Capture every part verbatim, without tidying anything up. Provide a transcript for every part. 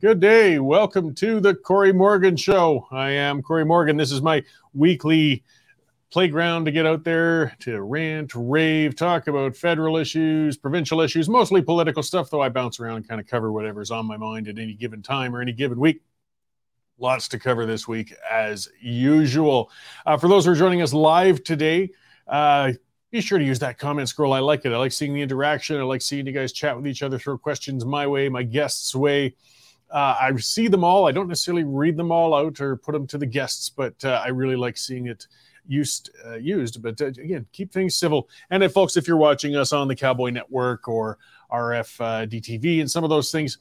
Good day. Welcome to the Cory Morgan Show. I am Cory Morgan. This is my weekly playground to get out there to rant, rave, talk about federal issues, provincial issues, mostly political stuff, though I bounce around and kind of cover whatever's on my mind at any given time or any given week. Lots to cover this week, as usual. Uh, for those who are joining us live today, uh, be sure to use that comment scroll. I like it. I like seeing the interaction. I like seeing you guys chat with each other, throw questions my way, my guests' way. Uh, I see them all. I don't necessarily read them all out or put them to the guests, but uh, I really like seeing it used. Uh, used. But uh, again, keep things civil. And if, folks, if you're watching us on the Cowboy Network or R F D T V uh, and some of those things,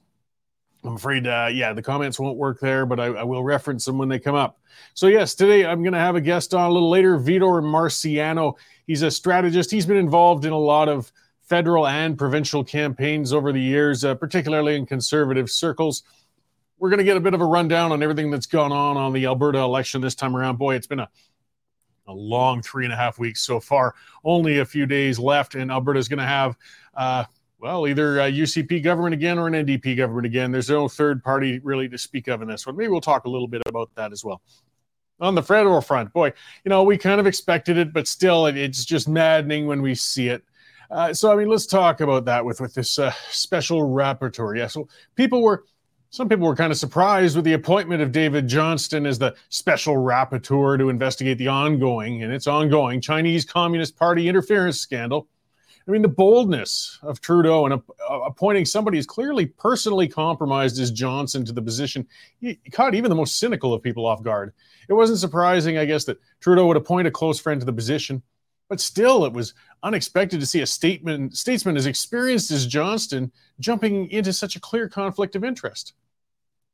I'm afraid, uh, yeah, the comments won't work there, but I, I will reference them when they come up. So, yes, today I'm going to have a guest on a little later, Vitor Marciano. He's a strategist. He's been involved in a lot of federal and provincial campaigns over the years, uh, particularly in conservative circles. We're going to get a bit of a rundown on everything that's gone on on the Alberta election this time around. Boy, it's been a, a long three and a half weeks so far. Only a few days left, and Alberta's going to have, uh, well, either a U C P government again or an N D P government again. There's no third party really to speak of in this one. Maybe we'll talk a little bit about that as well. On the federal front, boy, you know, we kind of expected it, but still, it, it's just maddening when we see it. Uh, so, I mean, let's talk about that with, with this uh, special rapporteur. Yeah, so people were, some people were kind of surprised with the appointment of David Johnston as the special rapporteur to investigate the ongoing, and it's ongoing, Chinese Communist Party interference scandal. I mean, the boldness of Trudeau in uh, appointing somebody as clearly personally compromised as Johnston to the position, he caught even the most cynical of people off guard. It wasn't surprising, I guess, that Trudeau would appoint a close friend to the position. But still, it was unexpected to see a statesman, statesman as experienced as Johnston jumping into such a clear conflict of interest.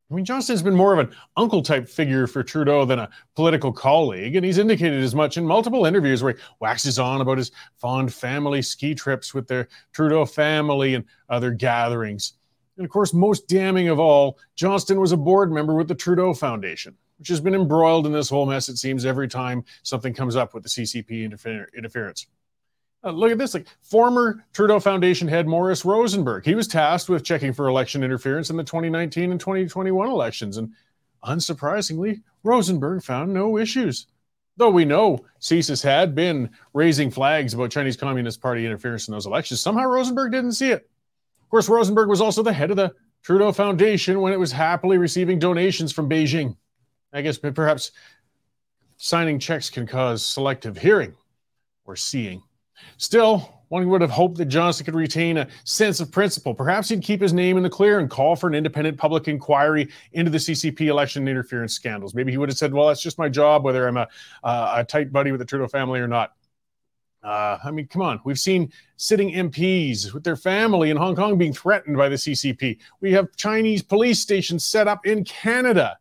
I mean, Johnston's been more of an uncle-type figure for Trudeau than a political colleague, and he's indicated as much in multiple interviews where he waxes on about his fond family ski trips with the Trudeau family and other gatherings. And, of course, most damning of all, Johnston was a board member with the Trudeau Foundation, which has been embroiled in this whole mess, it seems, every time something comes up with the C C P interfer- interference. Uh, look at this. Like, former Trudeau Foundation head Morris Rosenberg, he was tasked with checking for election interference in the twenty nineteen and twenty twenty-one elections. And unsurprisingly, Rosenberg found no issues. Though we know C S I S had been raising flags about Chinese Communist Party interference in those elections, somehow Rosenberg didn't see it. Of course, Rosenberg was also the head of the Trudeau Foundation when it was happily receiving donations from Beijing. I guess perhaps signing checks can cause selective hearing or seeing. Still, one would have hoped that Johnston could retain a sense of principle. Perhaps he'd keep his name in the clear and call for an independent public inquiry into the C C P election interference scandals. Maybe he would have said, well, that's just my job, whether I'm a, uh, a tight buddy with the Trudeau family or not. Uh, I mean, come on. We've seen sitting M Ps with their family in Hong Kong being threatened by the C C P. We have Chinese police stations set up in Canada.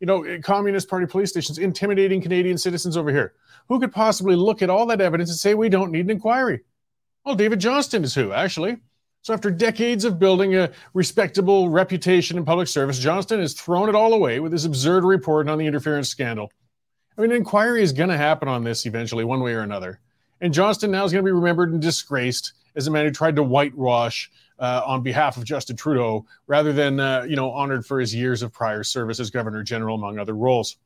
You know, Communist Party police stations intimidating Canadian citizens over here. Who could possibly look at all that evidence and say we don't need an inquiry? Well, David Johnston is who, actually. So after decades of building a respectable reputation in public service, Johnston has thrown it all away with his absurd report on the interference scandal. I mean, an inquiry is going to happen on this eventually, one way or another. And Johnston now is going to be remembered and disgraced as a man who tried to whitewash Uh, on behalf of Justin Trudeau, rather than, uh, you know, honored for his years of prior service as Governor General, among other roles.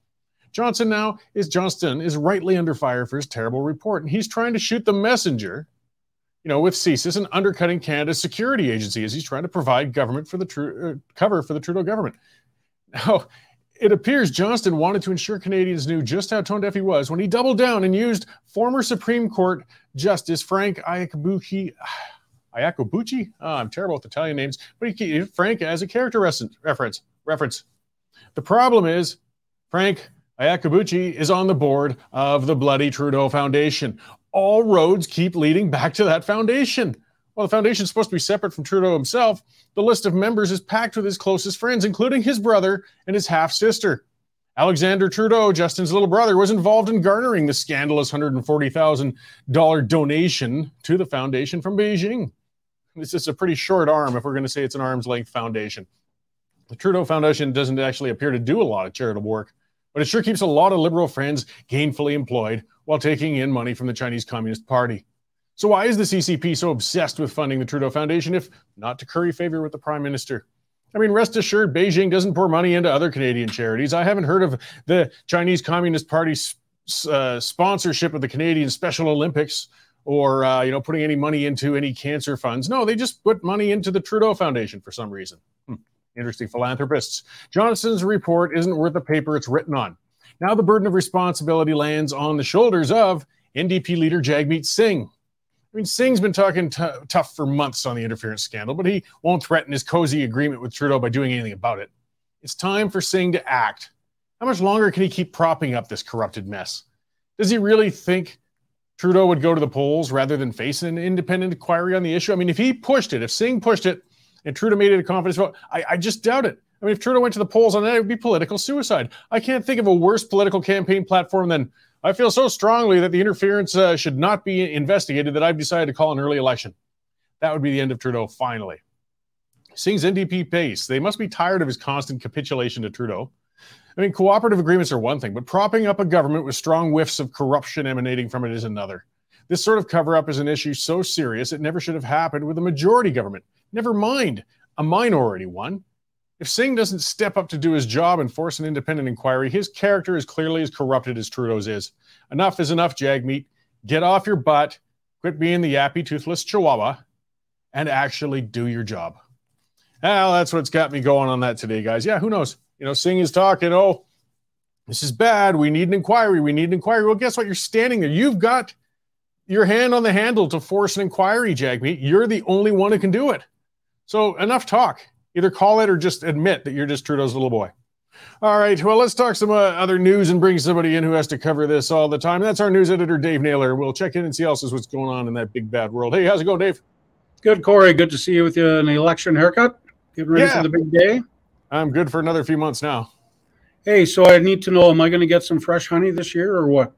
Johnston now is Johnston is rightly under fire for his terrible report, and he's trying to shoot the messenger, you know, with C S I S and undercutting Canada's security agency as he's trying to provide government for the tru- uh, cover for the Trudeau government. Now, it appears Johnston wanted to ensure Canadians knew just how tone deaf he was when he doubled down and used former Supreme Court Justice Frank Iacobucci. Iacobucci? Oh, I'm terrible with Italian names, but he, Frank as a character reference. Reference. The problem is, Frank Iacobucci is on the board of the bloody Trudeau Foundation. All roads keep leading back to that foundation. Well, the foundation is supposed to be separate from Trudeau himself. The list of members is packed with his closest friends, including his brother and his half-sister. Alexander Trudeau, Justin's little brother, was involved in garnering the scandalous one hundred forty thousand dollars donation to the foundation from Beijing. This is a pretty short arm if we're going to say it's an arm's length foundation. The Trudeau Foundation doesn't actually appear to do a lot of charitable work, but it sure keeps a lot of liberal friends gainfully employed while taking in money from the Chinese Communist Party. So why is the C C P so obsessed with funding the Trudeau Foundation if not to curry favor with the Prime Minister? I mean, rest assured, Beijing doesn't pour money into other Canadian charities. I haven't heard of the Chinese Communist Party uh, sponsorship of the Canadian Special Olympics or, uh, you know, putting any money into any cancer funds. No, they just put money into the Trudeau Foundation for some reason. Hmm. Interesting philanthropists. Johnston's report isn't worth the paper it's written on. Now the burden of responsibility lands on the shoulders of N D P leader Jagmeet Singh. I mean, Singh's been talking t- tough for months on the interference scandal, but he won't threaten his cozy agreement with Trudeau by doing anything about it. It's time for Singh to act. How much longer can he keep propping up this corrupted mess? Does he really think Trudeau would go to the polls rather than face an independent inquiry on the issue? I mean, if he pushed it, if Singh pushed it and Trudeau made it a confidence vote, I, I just doubt it. I mean, if Trudeau went to the polls on that, it would be political suicide. I can't think of a worse political campaign platform than I feel so strongly that the interference uh, should not be investigated that I've decided to call an early election. That would be the end of Trudeau, finally. Singh's N D P base, they must be tired of his constant capitulation to Trudeau. I mean, cooperative agreements are one thing, but propping up a government with strong whiffs of corruption emanating from it is another. This sort of cover-up is an issue so serious it never should have happened with a majority government, never mind a minority one. If Singh doesn't step up to do his job and force an independent inquiry, his character is clearly as corrupted as Trudeau's is. Enough is enough, Jagmeet. Get off your butt, quit being the yappy, toothless chihuahua, and actually do your job. Well, that's what's got me going on that today, guys. Yeah, who knows? You know, Singh is talking, oh, this is bad. We need an inquiry. We need an inquiry. Well, guess what? You're standing there. You've got your hand on the handle to force an inquiry, Jagmeet. You're the only one who can do it. So enough talk. Either call it or just admit that you're just Trudeau's little boy. All right, well, let's talk some uh, other news and bring somebody in who has to cover this all the time. That's our news editor, Dave Naylor. We'll check in and see else is what's going on in that big, bad world. Hey, how's it going, Dave? Good, Corey. Good to see you with you in the election haircut. Getting ready yeah. for the big day. I'm good for another few months now. Hey, so I need to know, am I going to get some fresh honey this year or what?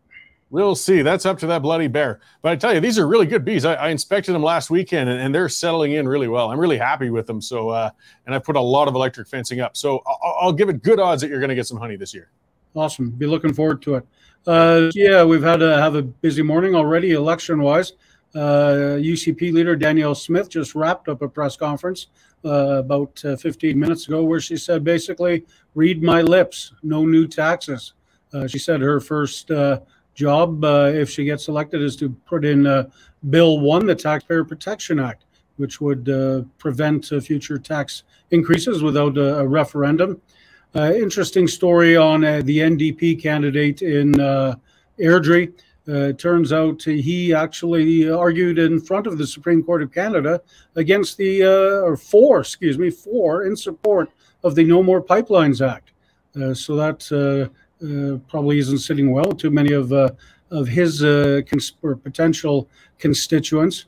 We'll see. That's up to that bloody bear. But I tell you, these are really good bees. I, I inspected them last weekend, and, and they're settling in really well. I'm really happy with them. So, uh, and I put a lot of electric fencing up. So I'll, I'll give it good odds that you're going to get some honey this year. Awesome. Be looking forward to it. Uh, yeah, we've had to have a busy morning already election-wise. Uh, U C P leader Danielle Smith just wrapped up a press conference uh, about uh, fifteen minutes ago where she said basically, read my lips, no new taxes. Uh, she said her first uh, – job, uh, if she gets elected, is to put in uh, Bill one, the Taxpayer Protection Act, which would uh, prevent uh, future tax increases without a, a referendum. Uh, interesting story on uh, the N D P candidate in uh, Airdrie. Uh, it turns out he actually argued in front of the Supreme Court of Canada against the, uh, or for, excuse me, for in support of the No More Pipelines Act. Uh, so that's uh, Uh, probably isn't sitting well to many of uh, of his uh, cons- or potential constituents.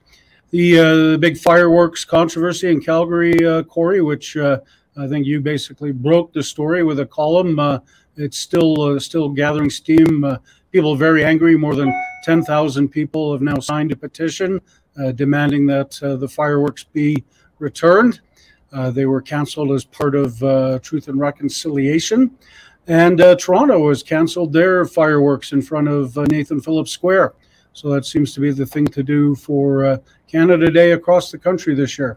The, uh, the big fireworks controversy in Calgary, uh, Corey, which uh, I think you basically broke the story with a column. Uh, it's still uh, still gathering steam. Uh, people are very angry. More than ten thousand people have now signed a petition uh, demanding that uh, the fireworks be returned. Uh, they were canceled as part of uh, Truth and Reconciliation. And uh, Toronto has canceled their fireworks in front of uh, Nathan Phillips Square. So that seems to be the thing to do for uh, Canada Day across the country this year.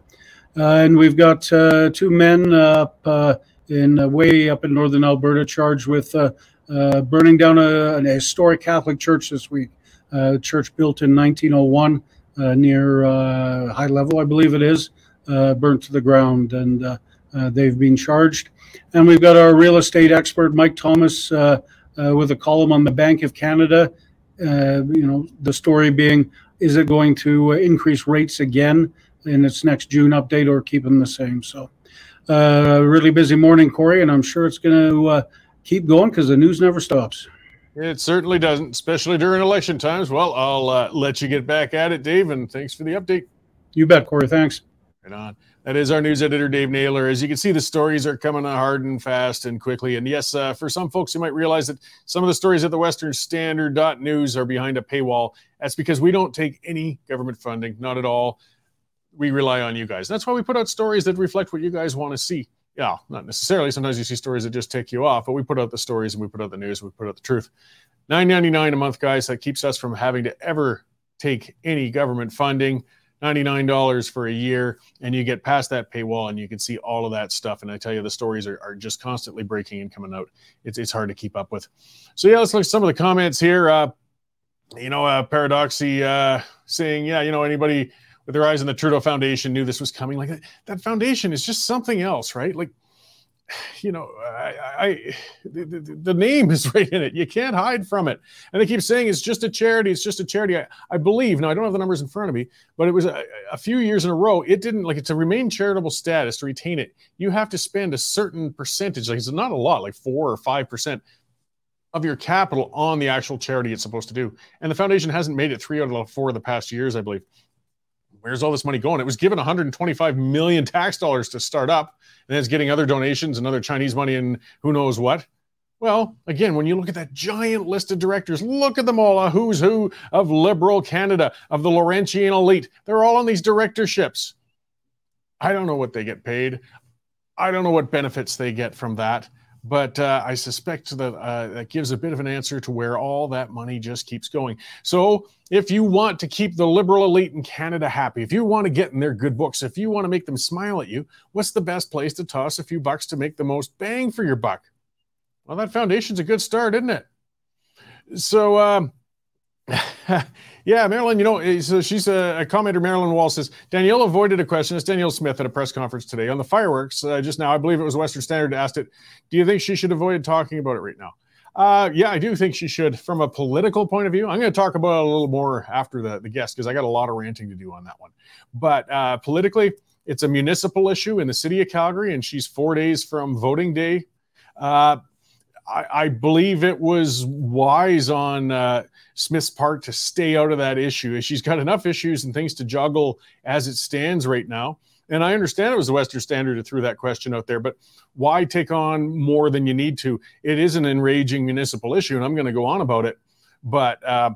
Uh, and we've got uh, two men up uh, in uh, way up in northern Alberta charged with uh, uh, burning down a, an historic Catholic church this week. Uh, a church built in nineteen oh one uh, near uh, High Level, I believe it is, uh, burnt to the ground. And uh, uh, they've been charged. And we've got our real estate expert, Mike Thomas, uh, uh, with a column on the Bank of Canada. Uh, you know, the story being, is it going to increase rates again in its next June update or keep them the same? So uh, really busy morning, Corey, and I'm sure it's going to uh, keep going because the news never stops. It certainly doesn't, especially during election times. Well, I'll uh, let you get back at it, Dave, and thanks for the update. You bet, Corey. Thanks. Right on. That is our news editor, Dave Naylor. As you can see, the stories are coming hard and fast and quickly. And yes, uh, for some folks, you might realize that some of the stories at the Western Standard dot news are behind a paywall. That's because we don't take any government funding, not at all. We rely on you guys. That's why we put out stories that reflect what you guys want to see. Yeah, not necessarily. Sometimes you see stories that just tick you off, but we put out the stories and we put out the news. And we put out the truth. nine ninety-nine a month, guys. That keeps us from having to ever take any government funding. ninety-nine dollars for a year, and you get past that paywall and you can see all of that stuff. And I tell you, the stories are, are just constantly breaking and coming out. It's it's hard to keep up with. So yeah, let's look at some of the comments here. Uh, you know, uh, Paradoxy uh, saying, yeah, you know, anybody with their eyes on the Trudeau Foundation knew this was coming. Like that, that foundation is just something else, right? Like, you know, I, I the, the name is right in it. You can't hide from it. And they keep saying it's just a charity. It's just a charity. I, I believe, now I don't have the numbers in front of me, but it was a, a few years in a row. It didn't, like, to remain charitable status, to retain it, you have to spend a certain percentage. Like, it's not a lot, like four or five percent of your capital on the actual charity it's supposed to do. And the foundation hasn't made it three out of four of the past years, I believe. Where's all this money going? It was given one hundred twenty-five million tax dollars to start up, and it's getting other donations and other Chinese money and who knows what. Well, again, when you look at that giant list of directors, look at them all, a who's who of liberal Canada, of the Laurentian elite. They're all on these directorships. I don't know what they get paid. I don't know what benefits they get from that. But uh, I suspect that uh, that gives a bit of an answer to where all that money just keeps going. So if you want to keep the liberal elite in Canada happy, if you want to get in their good books, if you want to make them smile at you, what's the best place to toss a few bucks to make the most bang for your buck? Well, that foundation's a good start, isn't it? So, um, yeah, Marilyn, you know, so she's a, a commenter. Marilyn Wall says, Danielle avoided a question. It's Danielle Smith at a press conference today on the fireworks uh, just now. I believe it was Western Standard asked it. Do you think she should avoid talking about it right now? Uh, yeah, I do think she should from a political point of view. I'm going to talk about it a little more after the, the guest because I got a lot of ranting to do on that one. But uh, politically, it's a municipal issue in the city of Calgary, and she's four days from voting day. Uh I believe it was wise on uh, Smith's part to stay out of that issue. She's got enough issues and things to juggle as it stands right now. And I understand it was the Western Standard that threw that question out there, but why take on more than you need to? It is an enraging municipal issue, and I'm going to go on about it. But uh,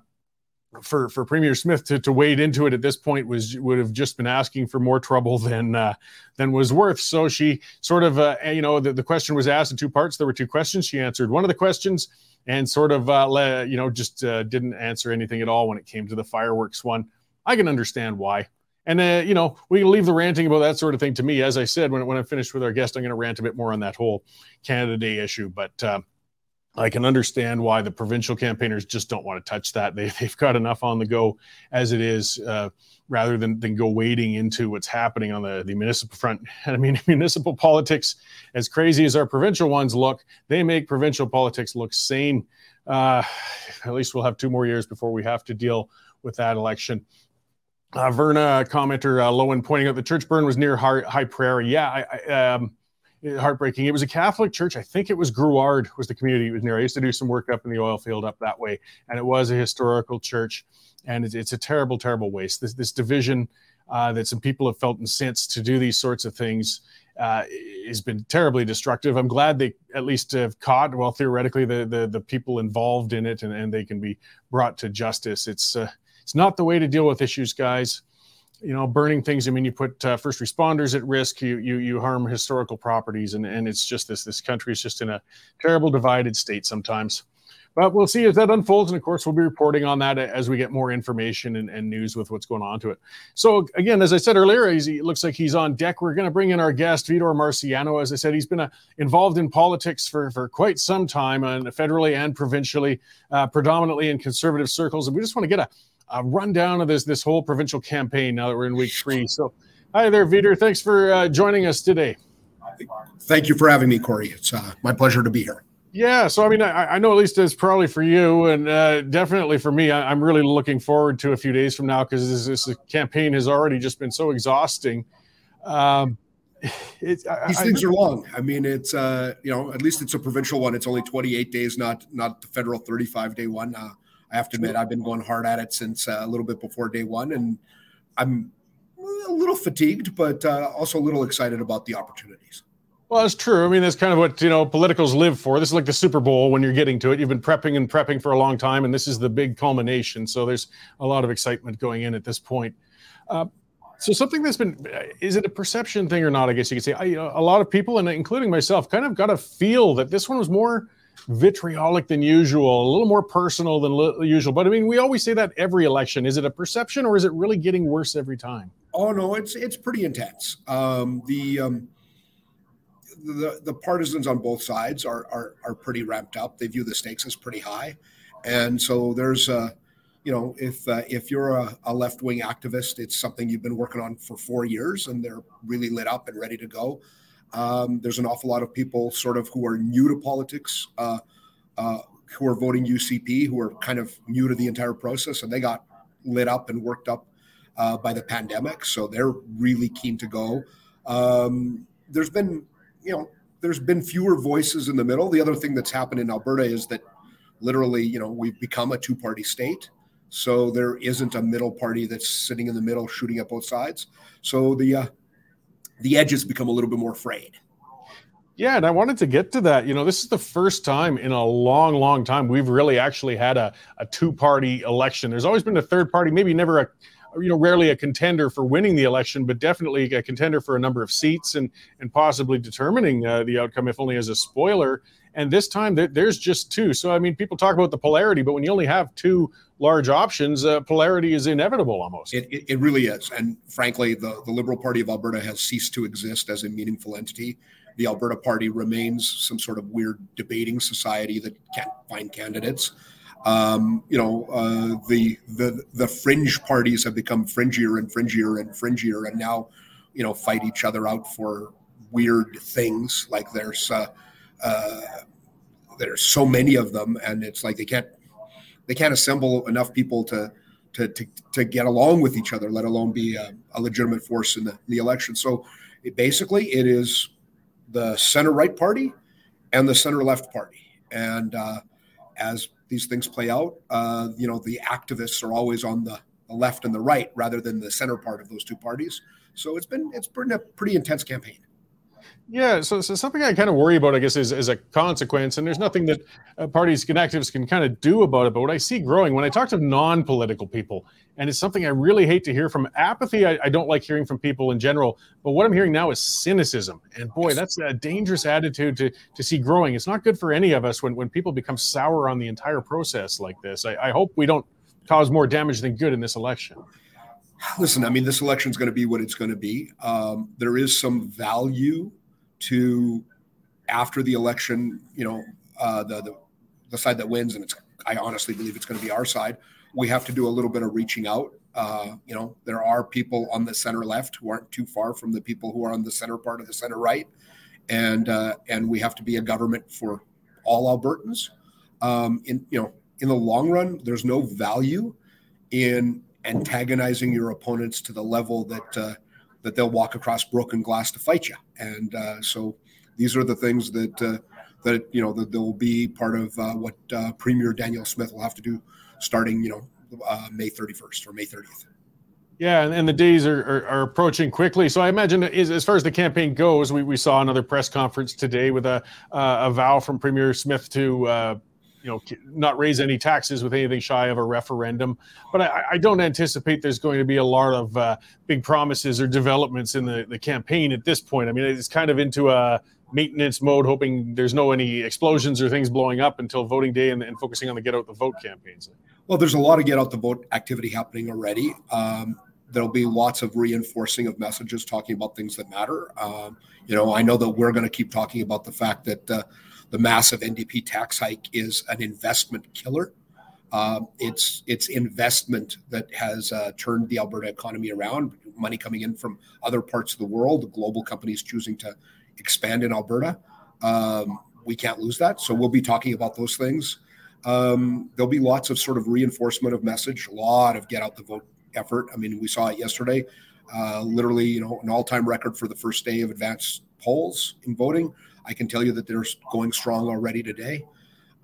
for, for Premier Smith to, to wade into it at this point was would have just been asking for more trouble than uh, than was worth. So she sort of, uh, you know, the, the question was asked in two parts. There were two questions. She answered one of the questions and sort of, uh, le, you know, just uh, didn't answer anything at all when it came to the fireworks one. I can understand why. And, uh, you know, we can leave the ranting about that sort of thing to me. As I said, when, when I'm finished with our guest, I'm going to rant a bit more on that whole Canada Day issue. But uh, I can understand why the provincial campaigners just don't want to touch that. They, they've got enough on the go as it is, uh, rather than, than go wading into what's happening on the, the municipal front. And I mean, municipal politics, as crazy as our provincial ones look, they make provincial politics look sane. Uh, at least we'll have two more years before we have to deal with that election. Uh, Verna, commenter, uh, Lowen, pointing out the church burn was near High, High Prairie. Yeah, I... I um, heartbreaking. It was a Catholic church. I think it was Gruard was the community it was near. I used to do some work up in the oil field up that way, and it was a historical church, and it's, it's a terrible, terrible waste. This, this division uh, that some people have felt incensed to do these sorts of things uh, has been terribly destructive. I'm glad they at least have caught, well, theoretically, the the, the people involved in it, and, and they can be brought to justice. It's uh, it's not the way to deal with issues, guys. You know, burning things. I mean, you put uh, first responders at risk. You you you harm historical properties, and, and it's just this this country is just in a terrible, divided state sometimes. But we'll see as that unfolds, and of course, we'll be reporting on that as we get more information and, and news with what's going on to it. So again, as I said earlier, he's, it looks like he's on deck. We're going to bring in our guest, Vitor Marciano. As I said, he's been uh, involved in politics for for quite some time, and federally and provincially, uh, predominantly in conservative circles. And we just want to get a a rundown of this this whole provincial campaign now that we're in week three. So hi there, Vitor. Thanks for uh, joining us today. Thank you for having me, Corey. It's uh, my pleasure to be here. Yeah. So, I mean, I, I know at least it's probably for you and uh, definitely for me, I, I'm really looking forward to a few days from now because this, this campaign has already just been so exhausting. Um, it, I, These I, things I, are long. I mean, it's, uh, you know, at least it's a provincial one. It's only twenty-eight days, not, not the federal thirty-five day one. Uh, I have to admit, I've been going hard at it since uh, a little bit before day one, and I'm a little fatigued, but uh, also a little excited about the opportunities. Well, that's true. I mean, that's kind of what, you know, politicals live for. This is like the Super Bowl when you're getting to it. You've been prepping and prepping for a long time, and this is the big culmination. So there's a lot of excitement going in at this point. Uh, So something that's been, is it a perception thing or not? I guess you could say I, you know, a lot of people, and including myself, kind of got a feel that this one was more – vitriolic than usual, a little more personal than li- usual. But I mean, we always say that every election. Is it a perception, or is it really getting worse every time? Oh no, it's it's pretty intense. Um, the um, the the partisans on both sides are are are pretty ramped up. They view the stakes as pretty high, and so there's uh, you know, if uh, if you're a, a left wing activist, it's something you've been working on for four years, and they're really lit up and ready to go. Um, there's an awful lot of people sort of who are new to politics, uh, uh, who are voting U C P, who are kind of new to the entire process, and they got lit up and worked up uh, by the pandemic. So they're really keen to go. Um, there's been, you know, there's been fewer voices in the middle. The other thing that's happened in Alberta is that literally, you know, we've become a two-party state. So there isn't a middle party that's sitting in the middle shooting at both sides. So the... Uh, the edges become a little bit more frayed. Yeah, and I wanted to get to that. You know, this is the first time in a long, long time we've really actually had a, a two-party election. There's always been a third party, maybe never a, you know, rarely a contender for winning the election, but definitely a contender for a number of seats and and possibly determining uh, the outcome, if only as a spoiler. And this time there, there's just two. So, I mean, people talk about the polarity, but when you only have two large options, uh, polarity is inevitable almost. It, it, it really is. And frankly, the, the Liberal Party of Alberta has ceased to exist as a meaningful entity. The Alberta Party remains some sort of weird debating society that can't find candidates. Um, you know, uh, the, the, the fringe parties have become fringier and fringier and fringier, and now, you know, fight each other out for weird things. Like there's... Uh, Uh, there's so many of them, and it's like they can't they can't assemble enough people to to to, to get along with each other, let alone be a, a legitimate force in the, in the election. So it, basically, it is the center-right party and the center-left party. And uh, as these things play out, uh, you know, the activists are always on the, the left and the right rather than the center part of those two parties. So it's been it's been a pretty intense campaign. Yeah, so, so something I kind of worry about, I guess, is, is a consequence, and there's nothing that uh, parties and activists can kind of do about it. But what I see growing, when I talk to non-political people, and it's something I really hate to hear from, apathy, I, I don't like hearing from people in general, but what I'm hearing now is cynicism. And boy, that's a dangerous attitude to, to see growing. It's not good for any of us when, when people become sour on the entire process like this. I, I hope we don't cause more damage than good in this election. Listen, I mean, this election is going to be what it's going to be. Um, there is some value to, after the election, you know, uh, the, the the side that wins, and it's, I honestly believe it's going to be our side, we have to do a little bit of reaching out. Uh, you know, there are people on the center left who aren't too far from the people who are on the center part of the center right. And uh, and we have to be a government for all Albertans. Um, in you know, in the long run, there's no value in antagonizing your opponents to the level that uh, that they'll walk across broken glass to fight you, and uh, so these are the things that uh, that you know that they'll be part of uh, what uh, Premier Danielle Smith will have to do, starting you know uh, May thirty-first or May thirtieth. Yeah, and, and the days are, are, are approaching quickly. So I imagine, as, as far as the campaign goes, we, we saw another press conference today with a uh, a vow from Premier Smith to. Uh, you know, not raise any taxes with anything shy of a referendum. But I, I don't anticipate there's going to be a lot of uh, big promises or developments in the, the campaign at this point. I mean, it's kind of into a maintenance mode, hoping there's no any explosions or things blowing up until voting day and, and focusing on the get out the vote campaigns. Well, there's a lot of get out the vote activity happening already. Um, there'll be lots of reinforcing of messages talking about things that matter. Um, you know, I know that we're going to keep talking about the fact that uh, the massive N D P tax hike is an investment killer. Um, it's it's investment that has uh, turned the Alberta economy around, money coming in from other parts of the world, the global companies choosing to expand in Alberta. Um, we can't lose that. So we'll be talking about those things. Um, there'll be lots of sort of reinforcement of message, a lot of get out the vote effort. I mean, we saw it yesterday, uh, literally, you know, an all-time record for the first day of advanced polls in voting. I can tell you that they're going strong already today.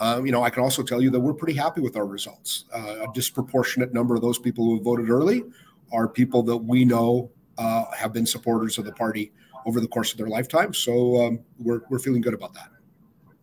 Um, you know, I can also tell you that we're pretty happy with our results. Uh, a disproportionate number of those people who have voted early are people that we know uh, have been supporters of the party over the course of their lifetime. So um, we're we're feeling good about that.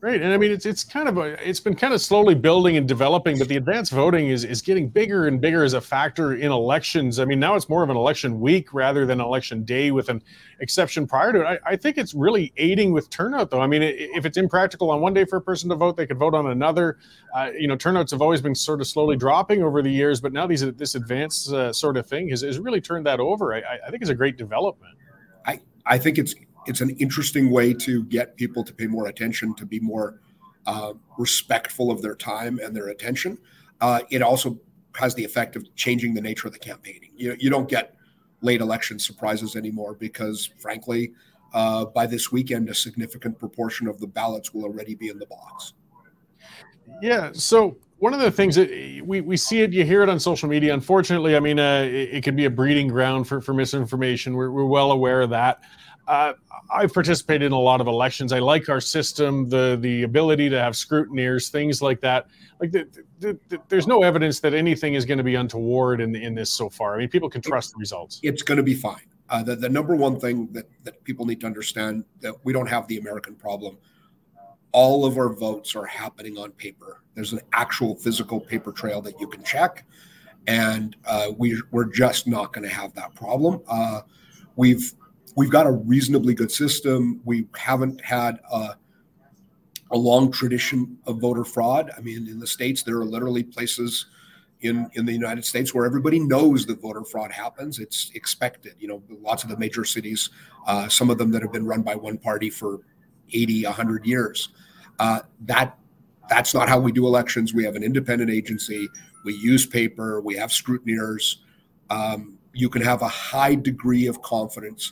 Great. And I mean, it's it's kind of a it's been kind of slowly building and developing, but the advanced voting is is getting bigger and bigger as a factor in elections. I mean, now it's more of an election week rather than election day with an exception prior to it. I, I think it's really aiding with turnout, though. I mean, if it's impractical on one day for a person to vote, they could vote on another. Uh, you know, turnouts have always been sort of slowly dropping over the years, but now these this advanced uh, sort of thing has, has really turned that over. I, I think it's a great development. I, I think it's It's an interesting way to get people to pay more attention, to be more uh, respectful of their time and their attention. Uh, it also has the effect of changing the nature of the campaigning. You, you don't get late election surprises anymore because, frankly, uh, by this weekend, a significant proportion of the ballots will already be in the box. Yeah, so... One of the things that we, we see it, you hear it on social media. Unfortunately, I mean, uh, it, it can be a breeding ground for, for misinformation. We're, we're well aware of that. Uh, I've participated in a lot of elections. I like our system, the the ability to have scrutineers, things like that. Like the, the, the, there's no evidence that anything is going to be untoward in in this so far. I mean, people can trust the results. It's going to be fine. Uh, the, the number one thing that, that people need to understand that we don't have the American problem. All of our votes are happening on paper. There's an actual physical paper trail that you can check. And uh, we, we're just not going to have that problem. Uh, we've we've got a reasonably good system. We haven't had a, a long tradition of voter fraud. I mean, in the States, there are literally places in, in the United States where everybody knows that voter fraud happens. It's expected. You know, lots of the major cities, uh, some of them that have been run by one party for eighty, one hundred years. Uh, that that's not how we do elections. We have an independent agency. We use paper. We have scrutineers. Um, you can have a high degree of confidence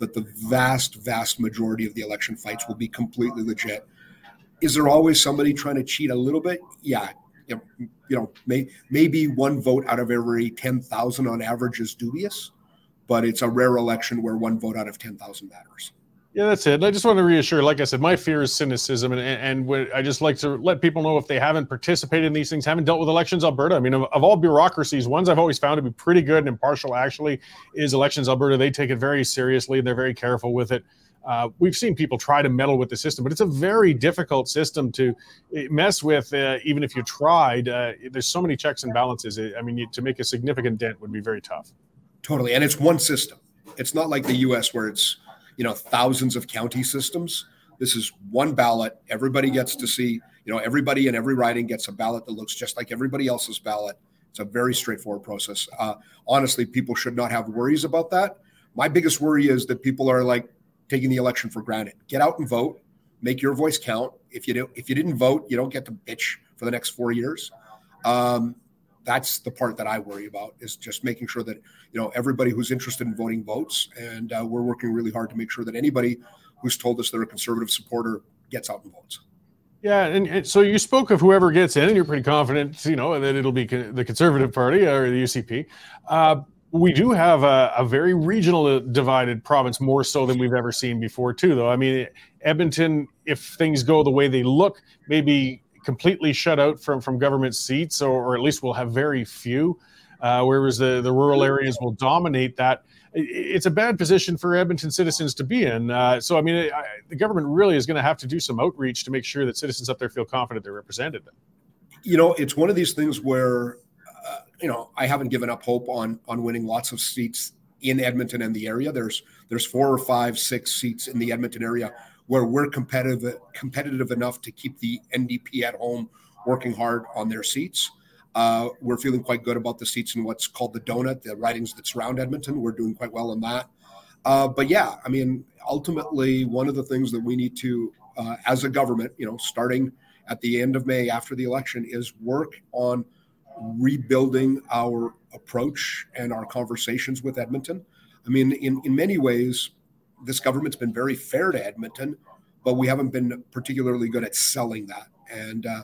that the vast, vast majority of the election fights will be completely legit. Is there always somebody trying to cheat a little bit? Yeah, you know, you know may, maybe one vote out of every ten thousand on average is dubious, but it's a rare election where one vote out of ten thousand matters. Yeah, that's it. I just want to reassure, like I said, my fear is cynicism. And, and and I just like to let people know if they haven't participated in these things, haven't dealt with elections Alberta. I mean, of, of all bureaucracies, ones I've always found to be pretty good and impartial, actually, is Elections Alberta. They take it very seriously and they're very careful with it. Uh, we've seen people try to meddle with the system, but it's a very difficult system to mess with, uh, even if you tried. Uh, there's so many checks and balances. I mean, you, to make a significant dent would be very tough. Totally. And it's one system. It's not like the U S where it's, you know, thousands of county systems. This is one ballot. Everybody gets to see, you know, everybody in every riding gets a ballot that looks just like everybody else's ballot. It's a very straightforward process. Uh, honestly, people should not have worries about that. My biggest worry is that people are like taking the election for granted. Get out and vote, make your voice count. If you do, if you didn't vote, you don't get to bitch for the next four years. Um, That's the part that I worry about, is just making sure that, you know, everybody who's interested in voting votes. And uh, we're working really hard to make sure that anybody who's told us they're a conservative supporter gets out and votes. Yeah. And, and so you spoke of whoever gets in, and you're pretty confident, you know, that it'll be co- the Conservative Party or the U C P. Uh, we do have a, a very regional divided province, more so than we've ever seen before, too, though. I mean, Edmonton, if things go the way they look, maybe completely shut out from, from government seats, or, or at least we'll have very few, uh, whereas the, the rural areas will dominate that. It's a bad position for Edmonton citizens to be in. Uh, so, I mean, I, the government really is going to have to do some outreach to make sure that citizens up there feel confident they're represented. You know, it's one of these things where, uh, you know, I haven't given up hope on on winning lots of seats in Edmonton and the area. There's there's four or five, six seats in the Edmonton area where we're competitive competitive enough to keep the N D P at home working hard on their seats. Uh, we're feeling quite good about the seats in what's called the donut, the ridings that surround Edmonton. We're doing quite well on that. Uh, but yeah, I mean, ultimately, one of the things that we need to, uh, as a government, you know, starting at the end of May after the election, is work on rebuilding our approach and our conversations with Edmonton. I mean, in, in many ways, this government's been very fair to Edmonton, but we haven't been particularly good at selling that. And, uh,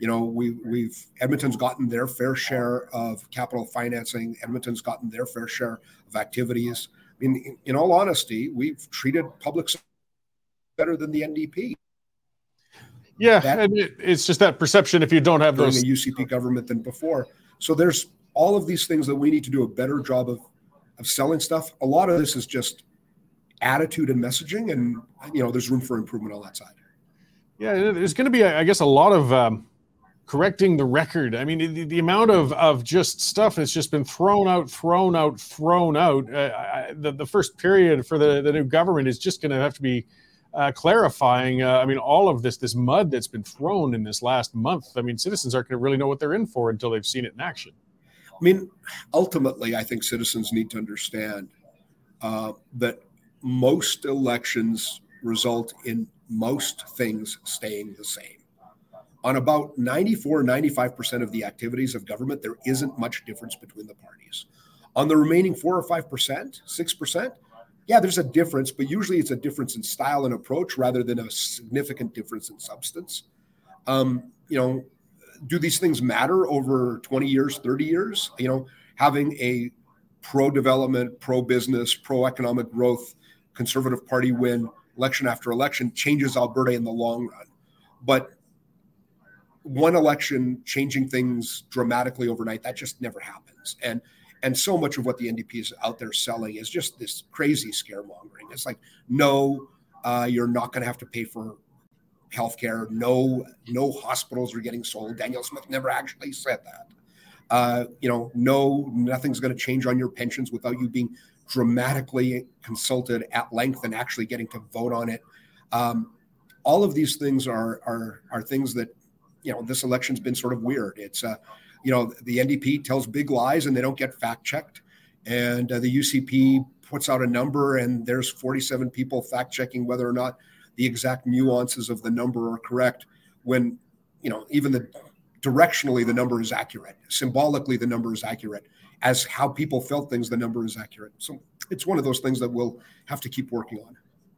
you know, we, we've Edmonton's gotten their fair share of capital financing. Edmonton's gotten their fair share of activities. I mean, in, in all honesty, we've treated public better than the N D P. Yeah, that, and it, it's just that perception if you don't have those. The U C P government than before. So there's all of these things that we need to do a better job of, of selling stuff. A lot of this is just attitude and messaging, and you know, there's room for improvement on that side. Yeah, there's going to be, I guess, a lot of um, correcting the record. I mean, the, the amount of, of just stuff that's just been thrown out, thrown out, thrown out. Uh, I, the, the first period for the, the new government is just going to have to be uh, clarifying, uh, I mean, all of this, this mud that's been thrown in this last month. I mean, citizens aren't going to really know what they're in for until they've seen it in action. I mean, ultimately, I think citizens need to understand uh, that most elections result in most things staying the same. On about ninety-four, ninety-five percent of the activities of government, there isn't much difference between the parties. On the remaining four or five percent, six percent, yeah, there's a difference, but usually it's a difference in style and approach rather than a significant difference in substance. Um, you know, do these things matter over twenty years, thirty years? You know, having a pro-development, pro-business, pro-economic growth, Conservative Party win election after election changes Alberta in the long run. But one election changing things dramatically overnight, that just never happens. And and so much of what the N D P is out there selling is just this crazy scaremongering. It's like, no, uh, you're not going to have to pay for healthcare. No, no hospitals are getting sold. Danielle Smith never actually said that. Uh, you know, no, nothing's going to change on your pensions without you being dramatically consulted at length and actually getting to vote on it. Um, all of these things are are are things that, you know, this election's been sort of weird. It's, uh, you know, the N D P tells big lies and they don't get fact checked. And uh, the U C P puts out a number and there's forty-seven people fact checking whether or not the exact nuances of the number are correct when, you know, even the directionally, the number is accurate. Symbolically, the number is accurate. As how people felt things, the number is accurate. So it's one of those things that we'll have to keep working on.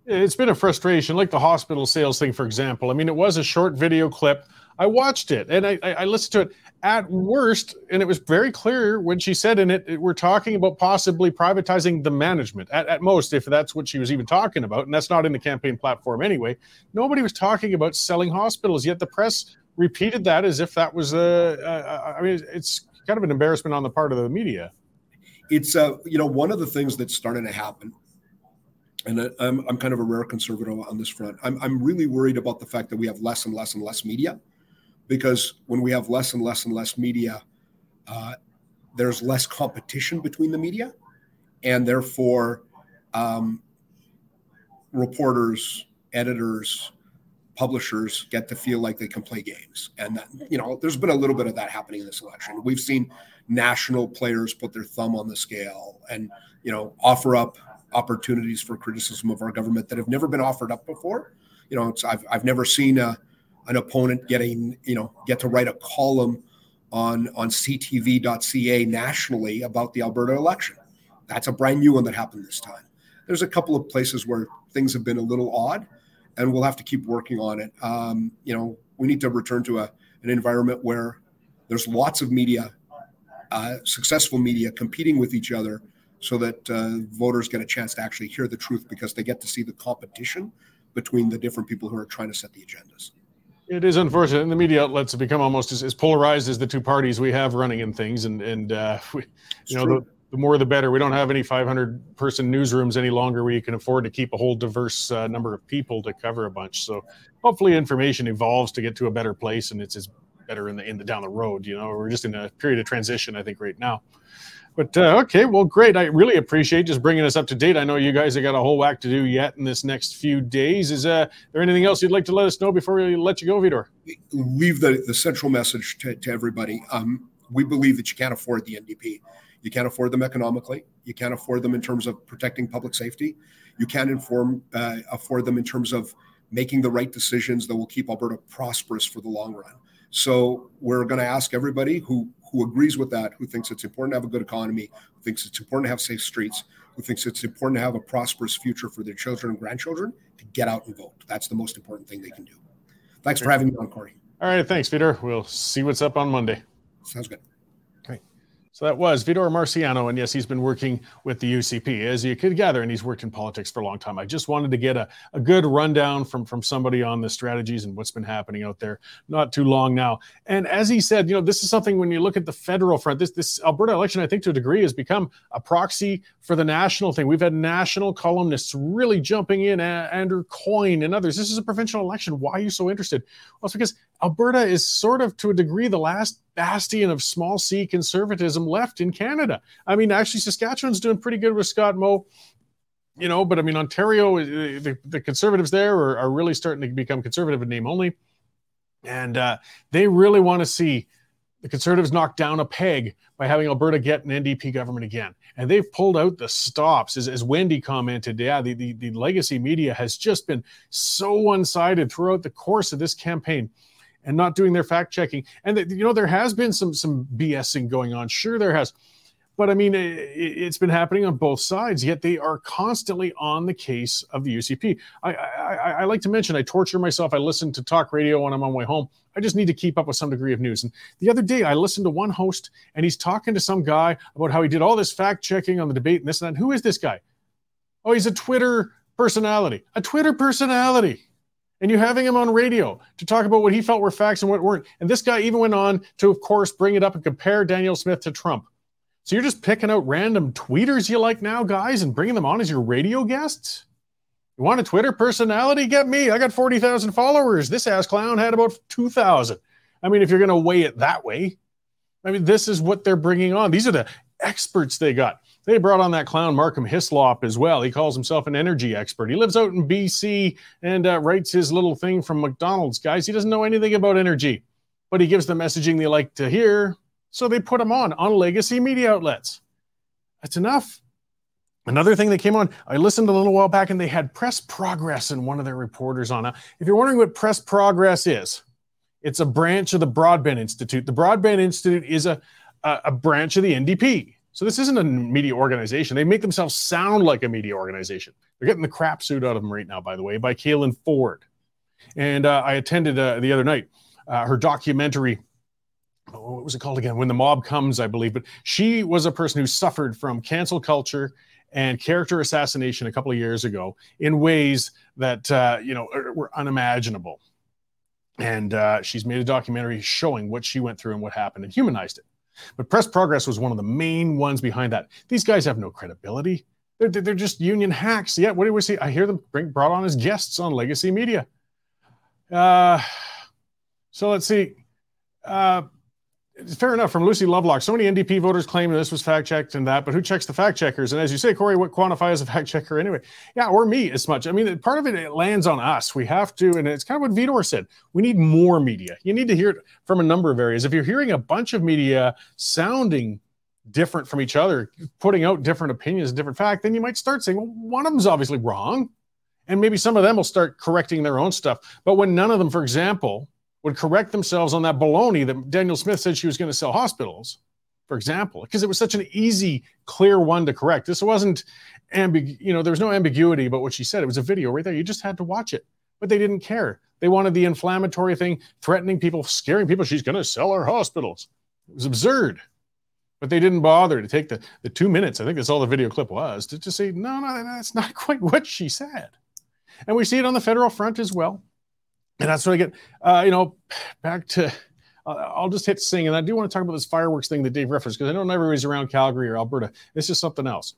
It's been a frustration, like the hospital sales thing, for example. I mean, it was a short video clip. I watched it and I, I listened to it at worst. And it was very clear when she said in it, we're talking about possibly privatizing the management at, at most, if that's what she was even talking about. And that's not in the campaign platform anyway. Nobody was talking about selling hospitals, yet the press repeated that as if that was a, a I mean, it's kind of an embarrassment on the part of the media. It's, uh, you know, one of the things that's starting to happen, and I'm I'm kind of a rare conservative on this front. I'm I'm really worried about the fact that we have less and less and less media, because when we have less and less and less media, uh, there's less competition between the media, and therefore um, reporters, editors, publishers get to feel like they can play games. And, that, you know, there's been a little bit of that happening in this election. We've seen national players put their thumb on the scale and, you know, offer up opportunities for criticism of our government that have never been offered up before. You know, it's, I've, I've never seen a, an opponent getting, you know, get to write a column on, on C T V dot C A nationally about the Alberta election. That's a brand new one that happened this time. There's a couple of places where things have been a little odd, and we'll have to keep working on it. Um, you know, we need to return to a, an environment where there's lots of media, uh, successful media competing with each other so that uh, voters get a chance to actually hear the truth, because they get to see the competition between the different people who are trying to set the agendas. It is unfortunate, and the media outlets have become almost as, as polarized as the two parties we have running in things. And, and uh, we, you know, the, the more the better. We don't have any five hundred person newsrooms any longer where you can afford to keep a whole diverse uh, number of people to cover a bunch. So hopefully information evolves to get to a better place, and it's, it's better in the, in the down the road. You know, we're just in a period of transition, I think, right now. But, uh, okay, well, great. I really appreciate just bringing us up to date. I know you guys have got a whole whack to do yet in this next few days. Is uh, there anything else you'd like to let us know before we let you go, Vitor? Leave the, the central message to, to everybody. Um, we believe that you can't afford the N D P. You can't afford them economically. You can't afford them in terms of protecting public safety. You can't inform, uh, afford them in terms of making the right decisions that will keep Alberta prosperous for the long run. So we're going to ask everybody who, who agrees with that, who thinks it's important to have a good economy, who thinks it's important to have safe streets, who thinks it's important to have a prosperous future for their children and grandchildren, to get out and vote. That's the most important thing they can do. Thanks for having me on, Cory. All right. Thanks, Peter. We'll see what's up on Monday. Sounds good. So that was Vitor Marciano, and yes, he's been working with the U C P, as you could gather, and he's worked in politics for a long time. I just wanted to get a, a good rundown from, from somebody on the strategies and what's been happening out there not too long now. And as he said, you know, this is something when you look at the federal front, this, this Alberta election, I think to a degree, has become a proxy for the national thing. We've had national columnists really jumping in, Andrew Coyne and others. This is a provincial election. Why are you so interested? Well, it's because Alberta is sort of, to a degree, the last bastion of small C conservatism left in Canada. I mean, actually, Saskatchewan's doing pretty good with Scott Moe, you know, but I mean, Ontario, the, the conservatives there are, are really starting to become conservative in name only. And uh, they really want to see the conservatives knock down a peg by having Alberta get an N D P government again. And they've pulled out the stops, as, as Wendy commented. Yeah, the, the, the legacy media has just been so one-sided throughout the course of this campaign, and not doing their fact-checking. And, the, you know, there has been some some BSing going on. Sure, there has. But, I mean, it, it's been happening on both sides, yet they are constantly on the case of the U C P. I, I, I like to mention, I torture myself. I listen to talk radio when I'm on my way home. I just need to keep up with some degree of news. And the other day, I listened to one host, and he's talking to some guy about how he did all this fact-checking on the debate and this and that. And who is this guy? Oh, he's a Twitter personality. A Twitter personality. And you're having him on radio to talk about what he felt were facts and what weren't. And this guy even went on to, of course, bring it up and compare Danielle Smith to Trump. So you're just picking out random tweeters you like now, guys, and bringing them on as your radio guests? You want a Twitter personality? Get me. I got forty thousand followers. This ass clown had about two thousand. I mean, if you're going to weigh it that way, I mean, this is what they're bringing on. These are the experts they got. They brought on that clown Markham Hislop as well. He calls himself an energy expert. He lives out in B C and uh, writes his little thing from McDonald's. Guys, he doesn't know anything about energy, but he gives the messaging they like to hear, so they put him on, on legacy media outlets. That's enough. Another thing that came on, I listened a little while back, and they had Press Progress and one of their reporters on. Now, if you're wondering what Press Progress is, it's a branch of the Broadband Institute. The Broadband Institute is a, a, a branch of the N D P. So this isn't a media organization. They make themselves sound like a media organization. They're getting the crap suit out of them right now, by the way, by Kaylin Ford. And uh, I attended uh, the other night uh, her documentary. Oh, what was it called again? When the Mob Comes, I believe. But she was a person who suffered from cancel culture and character assassination a couple of years ago in ways that uh, you know were unimaginable. And uh, she's made a documentary showing what she went through and what happened and humanized it. But Press Progress was one of the main ones behind that. These guys have no credibility. They're, they're just union hacks. Yeah, what do we see? I hear them bring, brought on as guests on legacy media. Uh, so let's see. Uh, fair enough, from Lucy Lovelock. So many N D P voters claim this was fact-checked and that, but who checks the fact-checkers? And as you say, Corey, what quantifies a fact-checker anyway? Yeah, or me as much. I mean, part of it, it lands on us. We have to, and it's kind of what Vitor said. We need more media. You need to hear it from a number of areas. If you're hearing a bunch of media sounding different from each other, putting out different opinions, different facts, then you might start saying, well, one of them's obviously wrong. And maybe some of them will start correcting their own stuff. But when none of them, for example, would correct themselves on that baloney that Danielle Smith said she was going to sell hospitals, for example, because it was such an easy, clear one to correct. This wasn't, ambi- you know, there was no ambiguity about what she said. It was a video right there. You just had to watch it, but they didn't care. They wanted the inflammatory thing, threatening people, scaring people. She's going to sell our hospitals. It was absurd, but they didn't bother to take the, the two minutes. I think that's all the video clip was to just say, no, no, that's not quite what she said. And we see it on the federal front as well. And that's what I get, uh, you know, back to, uh, I'll just hit Sing. And I do want to talk about this fireworks thing that Dave referenced, because I don't know everybody's around Calgary or Alberta. This is something else.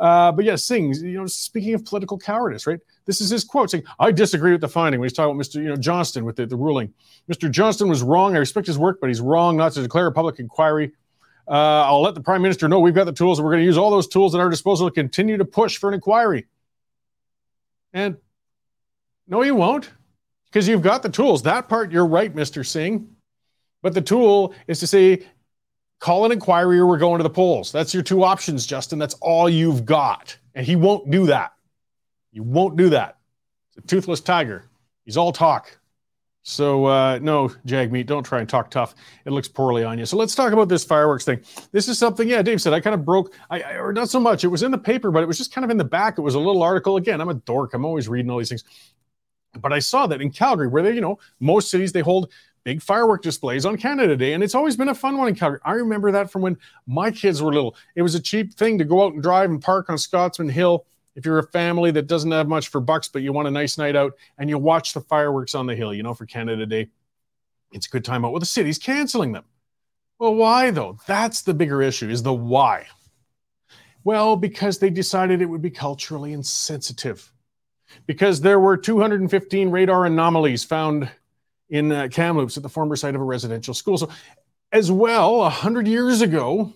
Uh, but yeah, Singh, you know, speaking of political cowardice, right? This is his quote saying, I disagree with the finding. When he's talking about Mister You know, Johnston with the, the ruling. Mister Johnston was wrong. I respect his work, but he's wrong not to declare a public inquiry. Uh, I'll let the Prime Minister know we've got the tools, and we're going to use all those tools at our disposal to continue to push for an inquiry. And no, you won't. Because you've got the tools. That part, you're right, Mister Singh. But the tool is to say, call an inquiry or we're going to the polls. That's your two options, Justin. That's all you've got. And he won't do that. You won't do that. It's a toothless tiger. He's all talk. So, uh, no, Jagmeet, don't try and talk tough. It looks poorly on you. So let's talk about this fireworks thing. This is something, yeah, Dave said, I kind of broke, I, I or not so much. It was in the paper, but it was just kind of in the back. It was a little article. Again, I'm a dork. I'm always reading all these things. But I saw that in Calgary, where they, you know, most cities, they hold big firework displays on Canada Day, and it's always been a fun one in Calgary. I remember that from when my kids were little. It was a cheap thing to go out and drive and park on Scotsman Hill if you're a family that doesn't have much for bucks, but you want a nice night out, and you watch the fireworks on the hill, you know, for Canada Day. It's a good time out. Well, the city's canceling them. Well, why, though? That's the bigger issue, is the why. Well, because they decided it would be culturally insensitive. Because there were two hundred fifteen radar anomalies found in uh, Kamloops at the former site of a residential school. So, as well, one hundred years ago,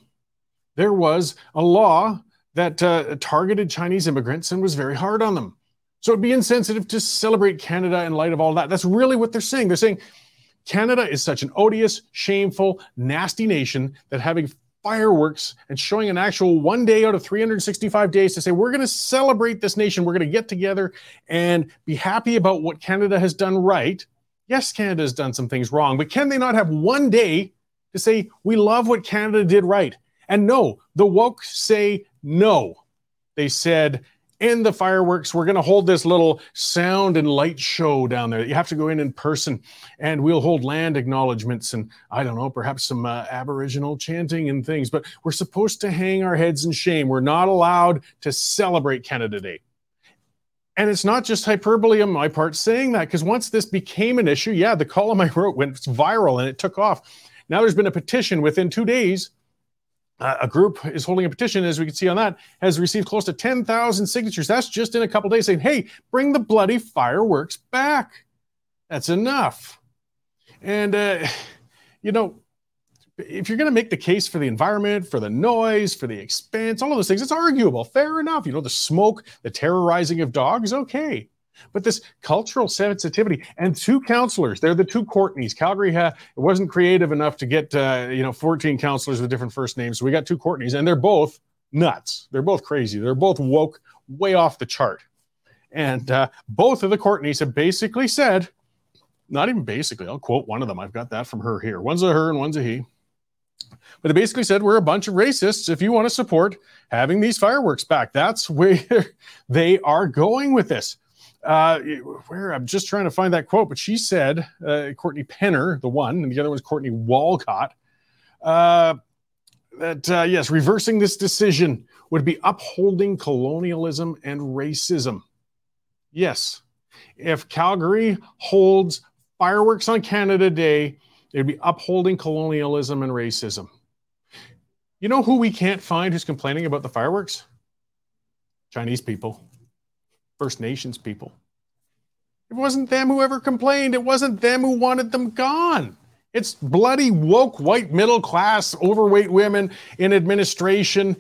there was a law that uh, targeted Chinese immigrants and was very hard on them. So it'd be insensitive to celebrate Canada in light of all that. That's really what they're saying. They're saying Canada is such an odious, shameful, nasty nation that having fireworks and showing an actual one day out of three hundred sixty-five days to say, we're going to celebrate this nation. We're going to get together and be happy about what Canada has done right. Yes, Canada has done some things wrong, but can they not have one day to say, we love what Canada did right? And no, the woke say no. They said, end the fireworks. We're going to hold this little sound and light show down there. You have to go in in person, and we'll hold land acknowledgements and, I don't know, perhaps some uh, Aboriginal chanting and things. But we're supposed to hang our heads in shame. We're not allowed to celebrate Canada Day. And it's not just hyperbole on my part saying that, because once this became an issue, yeah, the column I wrote went viral and it took off. Now there's been a petition within two days. Uh, a group is holding a petition, as we can see on that, has received close to ten thousand signatures. That's just in a couple days saying, hey, bring the bloody fireworks back. That's enough. And, uh, you know, if you're going to make the case for the environment, for the noise, for the expense, all of those things, it's arguable. Fair enough. You know, the smoke, the terrorizing of dogs, okay. But this cultural sensitivity and two counselors, they're the two Courtneys. Calgary ha- it wasn't creative enough to get, uh, you know, fourteen counselors with different first names. So we got two Courtneys, and they're both nuts. They're both crazy. They're both woke, way off the chart. And uh, both of the Courtneys have basically said, not even basically, I'll quote one of them. I've got that from her here. One's a her and one's a he. But they basically said, we're a bunch of racists if you want to support having these fireworks back. That's where they are going with this. Uh, where I'm just trying to find that quote, but she said, uh, Courtney Penner, the one, and the other one's Courtney Walcott, uh, that, uh, yes, reversing this decision would be upholding colonialism and racism. Yes. If Calgary holds fireworks on Canada Day, it'd be upholding colonialism and racism. You know who we can't find who's complaining about the fireworks? Chinese people. First Nations people. It wasn't them who ever complained. It wasn't them who wanted them gone. It's bloody woke, white, middle class, overweight women in administration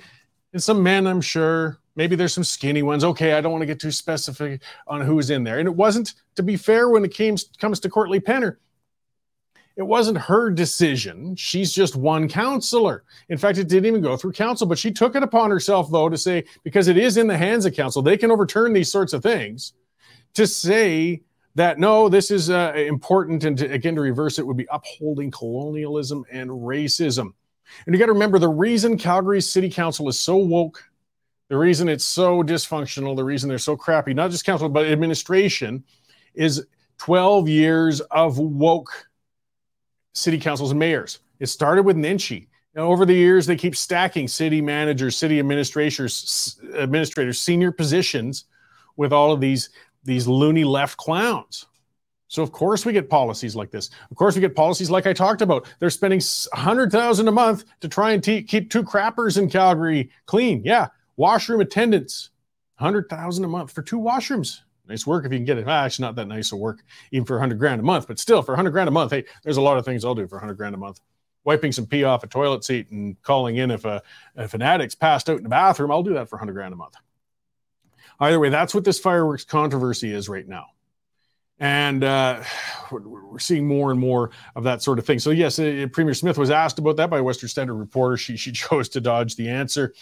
and some men, I'm sure. Maybe there's some skinny ones. Okay, I don't want to get too specific on who's in there. And it wasn't, to be fair, when it came, comes to Courtney Penner, it wasn't her decision. She's just one counselor. In fact, it didn't even go through council, but she took it upon herself, though, to say, because it is in the hands of council, they can overturn these sorts of things, to say that, no, this is uh, important. And to, again, to reverse it would be upholding colonialism and racism. And you got to remember, the reason Calgary's city council is so woke, the reason it's so dysfunctional, the reason they're so crappy, not just council, but administration, is twelve years of woke city councils and mayors. It started with Nenshi. Now, over the years, they keep stacking city managers, city administrators, administrators, senior positions with all of these, these loony left clowns. So, of course, we get policies like this. Of course, we get policies like I talked about. They're spending one hundred thousand dollars a month to try and te- keep two crappers in Calgary clean. Yeah, washroom attendants, one hundred thousand dollars a month for two washrooms. Nice work if you can get it. Ah, it's not that nice of work, even for one hundred grand a month. But still, for one hundred grand a month, hey, there's a lot of things I'll do for one hundred grand a month. Wiping some pee off a toilet seat and calling in if a if an addict's passed out in the bathroom, I'll do that for one hundred grand a month. Either way, that's what this fireworks controversy is right now. And uh, we're seeing more and more of that sort of thing. So, yes, Premier Smith was asked about that by a Western Standard reporter. She, she chose to dodge the answer.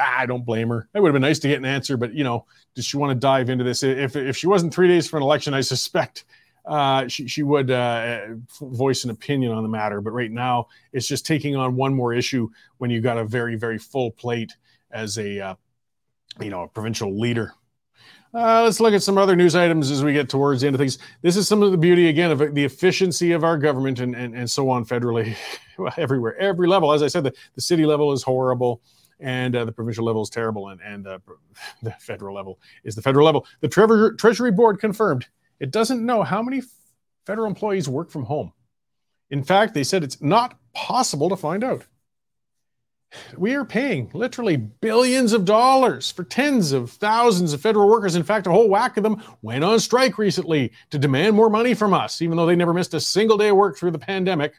I don't blame her. It would have been nice to get an answer, but, you know, does she want to dive into this? If if she wasn't three days from an election, I suspect uh, she, she would uh, voice an opinion on the matter. But right now, it's just taking on one more issue when you got a very, very full plate as a, uh, you know, a provincial leader. Uh, let's look at some other news items as we get towards the end of things. This is some of the beauty, again, of the efficiency of our government and, and, and so on federally, everywhere, every level. As I said, the, the city level is horrible and uh, the provincial level is terrible and, and uh, the federal level is the federal level. The Trever- Treasury Board confirmed it doesn't know how many federal employees work from home. In fact, they said it's not possible to find out. We are paying literally billions of dollars for tens of thousands of federal workers. In fact, a whole whack of them went on strike recently to demand more money from us, even though they never missed a single day of work through the pandemic.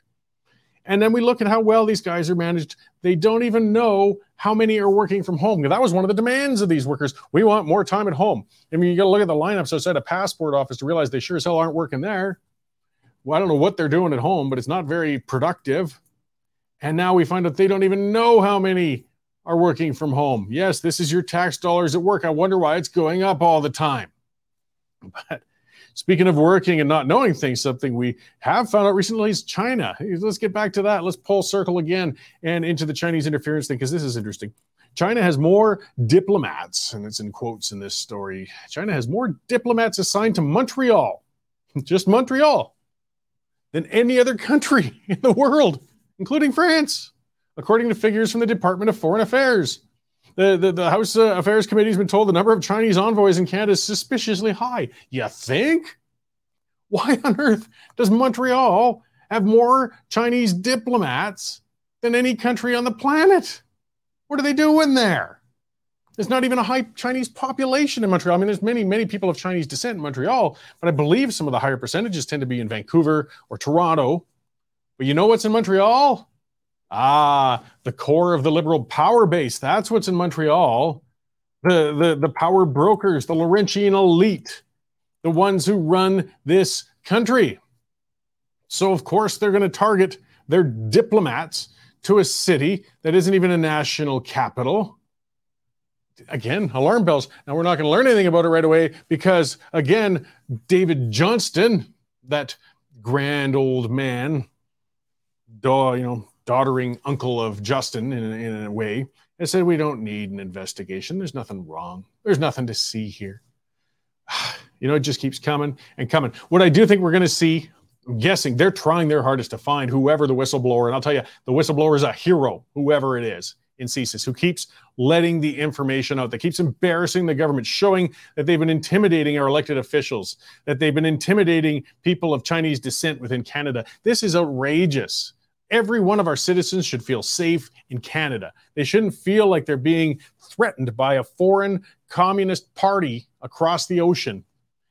And then we look at how well these guys are managed. They don't even know how many are working from home. That was one of the demands of these workers. We want more time at home. I mean, you got to look at the lineups outside a passport office to realize they sure as hell aren't working there. Well, I don't know what they're doing at home, but it's not very productive. And now we find out they don't even know how many are working from home. Yes, this is your tax dollars at work. I wonder why it's going up all the time. But speaking of working and not knowing things, something we have found out recently is China. Let's get back to that. Let's pull circle again and into the Chinese interference thing, because this is interesting. China has more diplomats, and it's in quotes in this story. China has more diplomats assigned to Montreal, just Montreal, than any other country in the world, including France, according to figures from the Department of Foreign Affairs. The, the, the House uh, Affairs Committee has been told the number of Chinese envoys in Canada is suspiciously high. You think? Why on earth does Montreal have more Chinese diplomats than any country on the planet? What are they doing there? There's not even a high Chinese population in Montreal. I mean, there's many, many people of Chinese descent in Montreal, but I believe some of the higher percentages tend to be in Vancouver or Toronto. But you know what's in Montreal? Ah, the core of the liberal power base. That's what's in Montreal. The, the, the power brokers, the Laurentian elite, the ones who run this country. So, of course, they're going to target their diplomats to a city that isn't even a national capital. Again, alarm bells. Now, we're not going to learn anything about it right away because, again, David Johnston, that grand old man, Da, you know, doddering uncle of Justin in, in a way, and said, we don't need an investigation. There's nothing wrong. There's nothing to see here. You know, it just keeps coming and coming. What I do think we're going to see, I'm guessing, they're trying their hardest to find whoever the whistleblower, and I'll tell you, the whistleblower is a hero, whoever it is in C S I S, who keeps letting the information out, that keeps embarrassing the government, showing that they've been intimidating our elected officials, that they've been intimidating people of Chinese descent within Canada. This is outrageous. Every one of our citizens should feel safe in Canada. They shouldn't feel like they're being threatened by a foreign communist party across the ocean.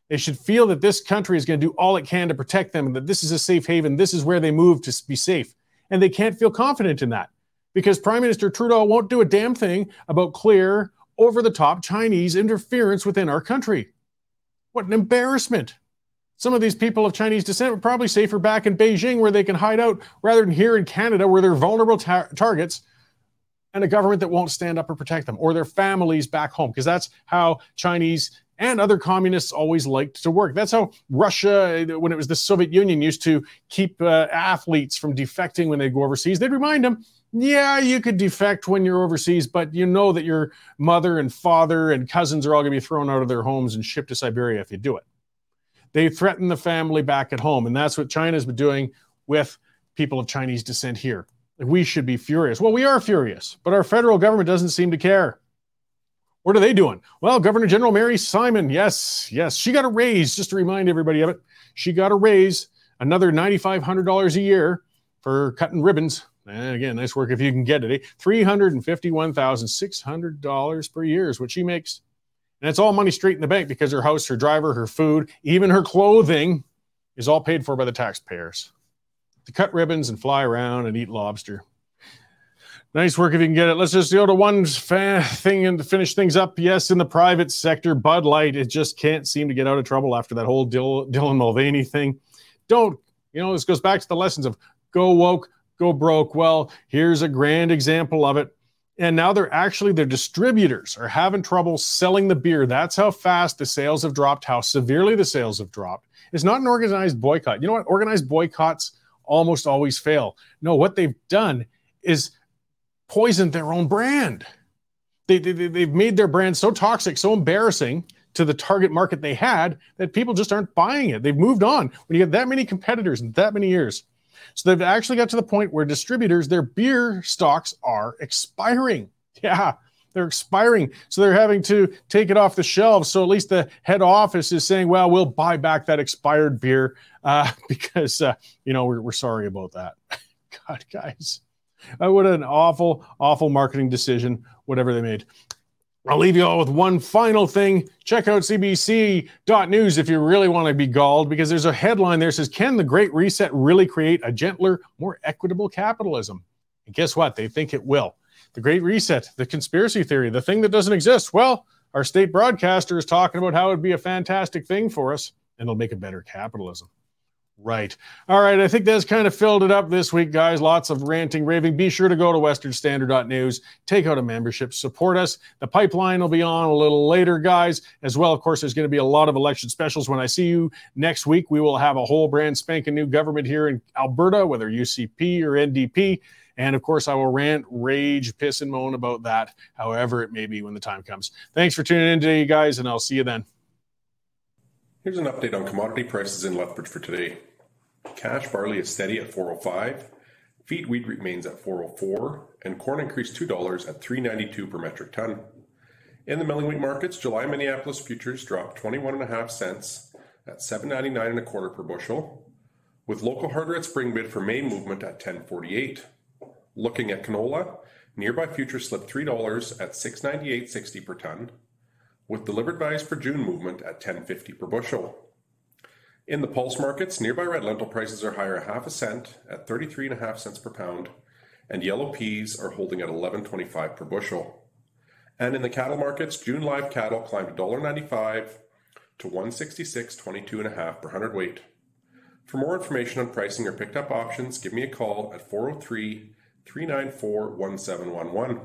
They should feel that this country is going to do all it can to protect them, and that this is a safe haven. This is where they move to be safe. And they can't feel confident in that because Prime Minister Trudeau won't do a damn thing about clear, over-the-top Chinese interference within our country. What an embarrassment. Some of these people of Chinese descent are probably safer back in Beijing where they can hide out rather than here in Canada where they're vulnerable tar- targets and a government that won't stand up or protect them, or their families back home, because that's how Chinese and other communists always liked to work. That's how Russia, when it was the Soviet Union, used to keep uh, athletes from defecting when they go overseas. They'd remind them, yeah, you could defect when you're overseas, but you know that your mother and father and cousins are all going to be thrown out of their homes and shipped to Siberia if you do it. They threaten the family back at home. And that's what China's been doing with people of Chinese descent here. We should be furious. Well, we are furious, but our federal government doesn't seem to care. What are they doing? Well, Governor General Mary Simon, yes, yes. She got a raise, just to remind everybody of it. She got a raise, another nine thousand five hundred dollars a year for cutting ribbons. And again, nice work if you can get it. Eh? three hundred fifty-one thousand six hundred dollars per year is what she makes. And it's all money straight in the bank because her house, her driver, her food, even her clothing is all paid for by the taxpayers. To cut ribbons and fly around and eat lobster. Nice work if you can get it. Let's just go to one fa- thing and finish things up. Yes, in the private sector, Bud Light, it just can't seem to get out of trouble after that whole Dil- Dylan Mulvaney thing. Don't, you know, this goes back to the lessons of go woke, go broke. Well, here's a grand example of it. And now they're actually, their distributors are having trouble selling the beer. That's how fast the sales have dropped, how severely the sales have dropped. It's not an organized boycott. You know what? Organized boycotts almost always fail. No, what they've done is poisoned their own brand. They, they, they've made their brand so toxic, so embarrassing to the target market they had, that people just aren't buying it. They've moved on. When you get that many competitors in that many years. So they've actually got to the point where distributors, their beer stocks are expiring. Yeah, they're expiring. So they're having to take it off the shelves. So at least the head office is saying, well, we'll buy back that expired beer uh, because, uh, you know, we're, we're sorry about that. God, guys, uh, what an awful, awful marketing decision, whatever they made. I'll leave you all with one final thing. Check out C B C dot news if you really want to be galled, because there's a headline there that says, can the Great Reset really create a gentler, more equitable capitalism? And guess what? They think it will. The Great Reset, the conspiracy theory, the thing that doesn't exist. Well, our state broadcaster is talking about how it would be a fantastic thing for us, and it'll make a better capitalism. Right. All right. I think that's kind of filled it up this week, guys. Lots of ranting, raving. Be sure to go to western standard dot news. Take out a membership. Support us. The pipeline will be on a little later, guys, as well. Of course, there's going to be a lot of election specials. When I see you next week, we will have a whole brand spanking new government here in Alberta, whether U C P or N D P. And, of course, I will rant, rage, piss, and moan about that, however it may be when the time comes. Thanks for tuning in today, you guys, and I'll see you then. Here's an update on commodity prices in Lethbridge for today. Cash barley is steady at four oh five, feed wheat remains at four oh four, and corn increased two dollars at three ninety-two per metric ton. In the milling wheat markets, July Minneapolis futures dropped twenty-one point five cents at seven ninety-nine and a quarter per bushel, with local harder at spring bid for May movement at ten forty-eight. Looking at canola, nearby futures slipped three dollars at six ninety-eight sixty per ton, with delivered buys for June movement at ten fifty per bushel. In the pulse markets, nearby red lentil prices are higher a half a cent at thirty-three and a half cents per pound, and yellow peas are holding at eleven twenty-five per bushel. And in the cattle markets, June live cattle climbed one ninety-five to one sixty-six twenty-two and a half per hundredweight. For more information on pricing or picked up options, give me a call at four oh three, three nine four, one seven one one.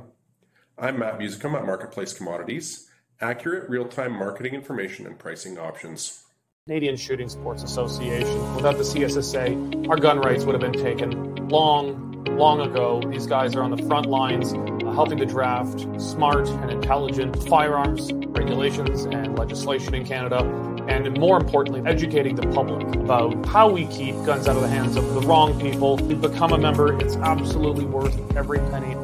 I'm Matt Musicum at Marketplace Commodities. Accurate real-time marketing information and pricing options. Canadian Shooting Sports Association. Without the C S S A, our gun rights would have been taken long, long ago. These guys are on the front lines, uh, helping to draft smart and intelligent firearms regulations and legislation in Canada, and more importantly, educating the public about how we keep guns out of the hands of the wrong people. To become a member, it's absolutely worth every penny.